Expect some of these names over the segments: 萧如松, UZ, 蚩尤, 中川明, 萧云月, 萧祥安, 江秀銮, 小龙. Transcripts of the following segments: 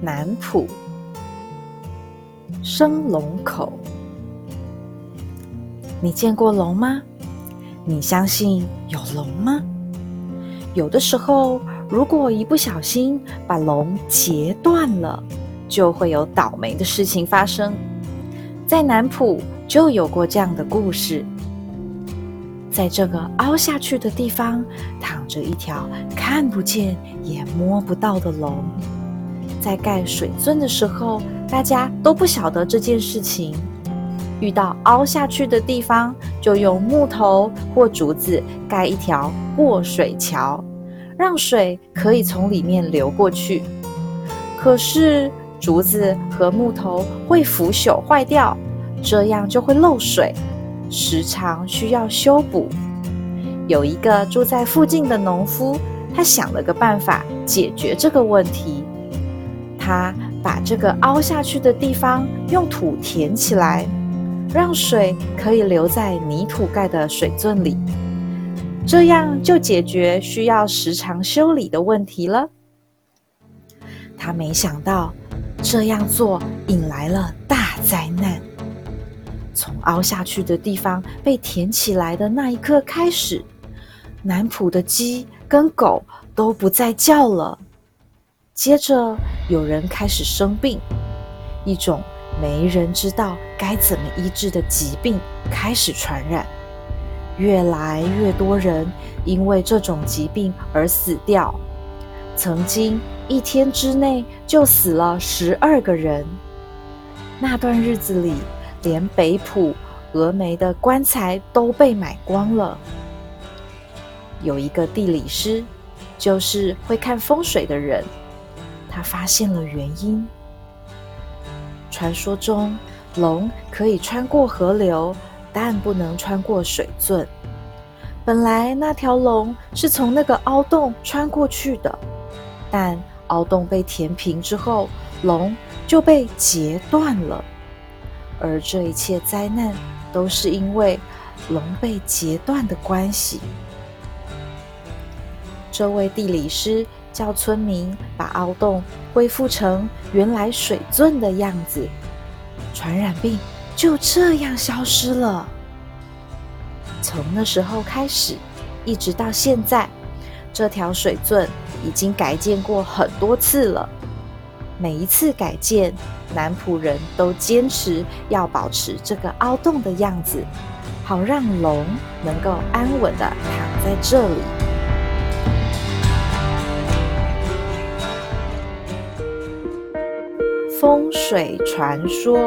南浦、生龙口。你见过龙吗？你相信有龙吗？有的时候，如果一不小心把龙截断了，就会有倒霉的事情发生。在南浦就有过这样的故事。在这个凹下去的地方，躺着一条看不见也摸不到的龙。在盖水圳的时候，大家都不晓得这件事情。遇到凹下去的地方，就用木头或竹子盖一条过水桥，让水可以从里面流过去。可是竹子和木头会腐朽坏掉，这样就会漏水，时常需要修补。有一个住在附近的农夫，他想了个办法解决这个问题。他把这个凹下去的地方用土填起来，让水可以留在泥土盖的水圳里，这样就解决需要时常修理的问题了。他没想到这样做引来了大灾难。从凹下去的地方被填起来的那一刻开始，南浦的鸡跟狗都不再叫了。接着有人开始生病，一种没人知道该怎么医治的疾病开始传染，越来越多人因为这种疾病而死掉。曾经一天之内就死了12个人。那段日子里，连北浦、峨眉的棺材都被买光了。有一个地理师，就是会看风水的人，他发现了原因。传说中，龙可以穿过河流，但不能穿过水圳。本来那条龙是从那个凹洞穿过去的，但凹洞被填平之后，龙就被截断了。而这一切灾难都是因为龙被截断的关系。这位地理师叫村民把凹洞恢复成原来水圳的样子，传染病就这样消失了。从那时候开始，一直到现在，这条水圳已经改建过很多次了。每一次改建，南浦人都坚持要保持这个凹洞的样子，好让龙能够安稳地躺在这里。风水传说，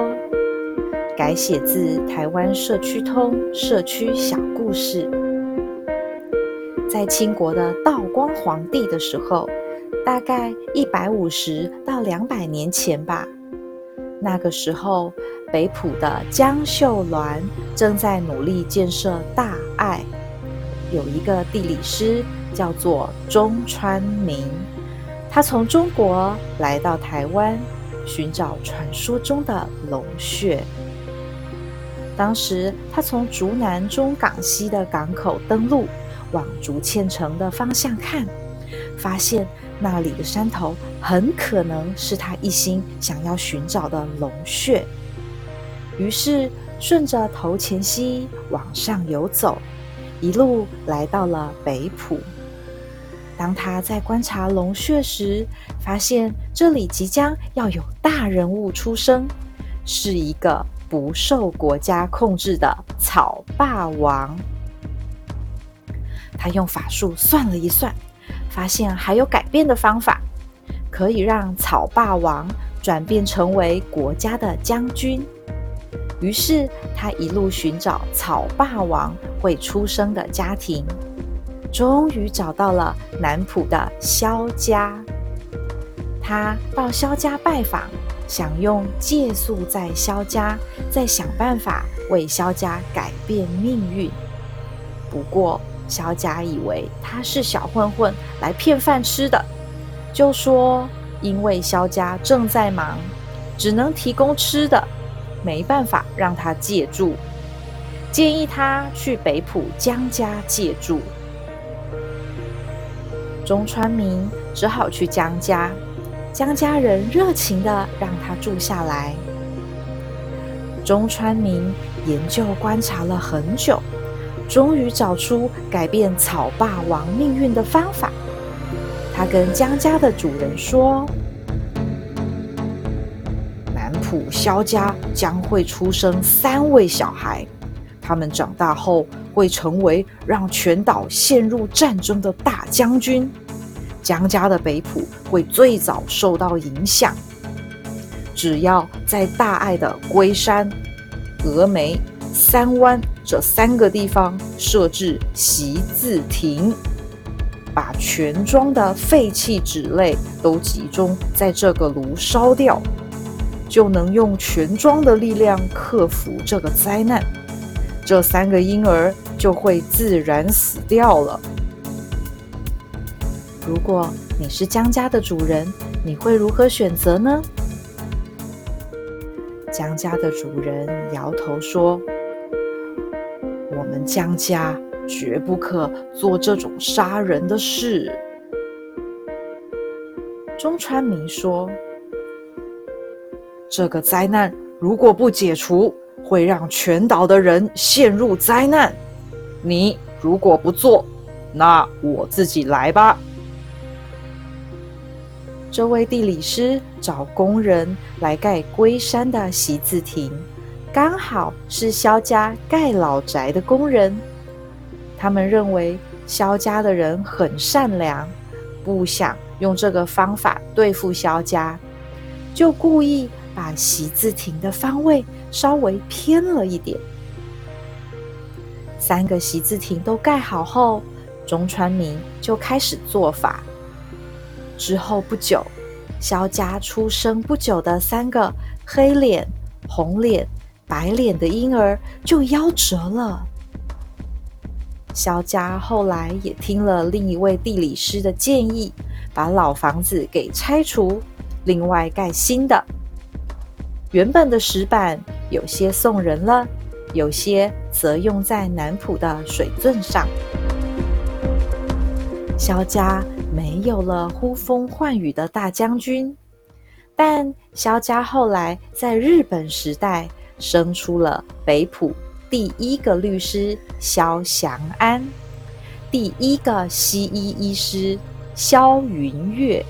改写自台湾社区通社区小故事。在清国的道光皇帝的时候，大概150到200年前吧。那个时候，北浦的江秀銮正在努力建设大爱。有一个地理师叫做中川明，他从中国来到台湾，寻找传说中的龙穴。当时他从竹南中港西的港口登陆，往竹堑城的方向看，发现那里的山头很可能是他一心想要寻找的龙穴。于是顺着头前溪往上游走，一路来到了北浦。当他在观察龙穴时，发现这里即将要有大人物出生，是一个不受国家控制的草霸王。他用法术算了一算，发现还有改变的方法，可以让草霸王转变成为国家的将军。于是他一路寻找草霸王会出生的家庭，终于找到了南浦的萧家。他到萧家拜访，想用借宿在萧家，再想办法为萧家改变命运。不过萧家以为他是小混混来骗饭吃的，就说因为萧家正在忙，只能提供吃的，没办法让他借住，建议他去北浦江家借住。中川明只好去江家，将家人热情地让他住下来。中川明研究观察了很久，终于找出改变草霸王命运的方法。他跟江家的主人说，南浦萧家将会出生3位小孩，他们长大后会成为让全岛陷入战争的大将军。江家的北浦会最早受到影响，只要在大爱的龟山、峨眉、三湾这3个地方设置习字亭，把全庄的废弃纸类都集中在这个炉烧掉，就能用全庄的力量克服这个灾难。这3个婴儿就会自然死掉了。如果你是江家的主人，你会如何选择呢？江家的主人摇头说，我们江家绝不可做这种杀人的事。中川明说，这个灾难如果不解除，会让全岛的人陷入灾难。你如果不做，那我自己来吧。这位地理师找工人来盖龟山的习字亭，刚好是萧家盖老宅的工人。他们认为萧家的人很善良，不想用这个方法对付萧家，就故意把习字亭的方位稍微偏了一点。3个习字亭都盖好后，中川明就开始做法。之后不久，萧家出生不久的3个黑脸、红脸、白脸的婴儿就夭折了。萧家后来也听了另一位地理师的建议，把老房子给拆除，另外盖新的。原本的石板有些送人了，有些则用在南浦的水圳上。萧家没有了呼风唤雨的大将军，但萧家后来在日本时代生出了北浦第1个律师萧祥安，第1个西医医师萧云月，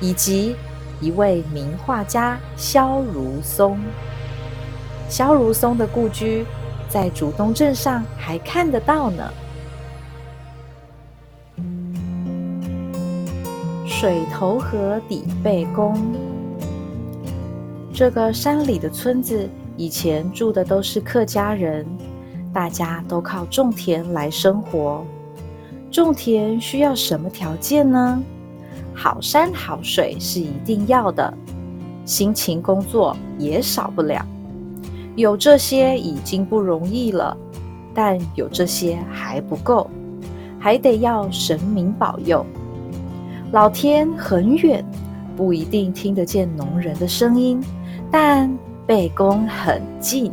以及一位名画家萧如松。萧如松的故居在竹东镇上还看得到呢。水头河底背宫，这个山里的村子以前住的都是客家人，大家都靠种田来生活。种田需要什么条件呢？好山好水是一定要的，辛勤工作也少不了。有这些已经不容易了，但有这些还不够，还得要神明保佑。老天很远，不一定听得见农人的声音，但背公很近。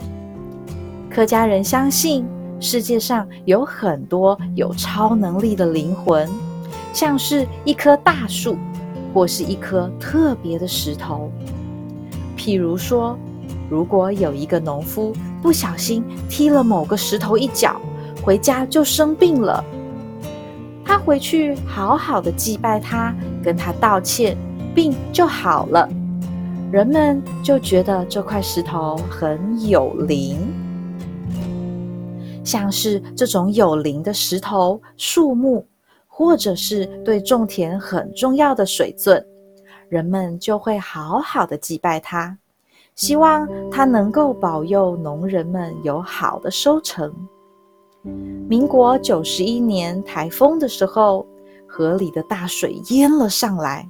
客家人相信世界上有很多有超能力的灵魂，像是一棵大树，或是一颗特别的石头。譬如说，如果有一个农夫不小心踢了某个石头一脚，回家就生病了，他回去好好的祭拜他，跟他道歉，病就好了。人们就觉得这块石头很有灵。像是这种有灵的石头、树木，或者是对种田很重要的水圳，人们就会好好的祭拜它，希望它能够保佑农人们有好的收成。民国91年台风的时候，河里的大水淹了上来，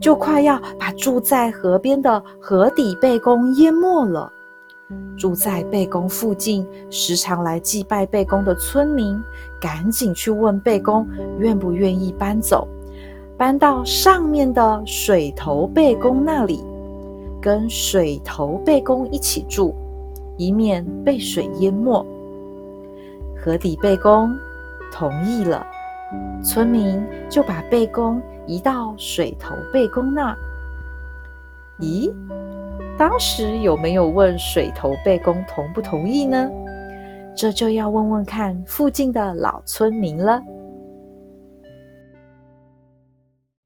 就快要把住在河边的河底背公淹没了。住在背公附近时常来祭拜背公的村民赶紧去问背公愿不愿意搬走，搬到上面的水头背公那里，跟水头背公一起住，以免被水淹没。河底背公同意了，村民就把背公移到水头背公那，咦，当时有没有问水头贝公同不同意呢？这就要问问看附近的老村民了。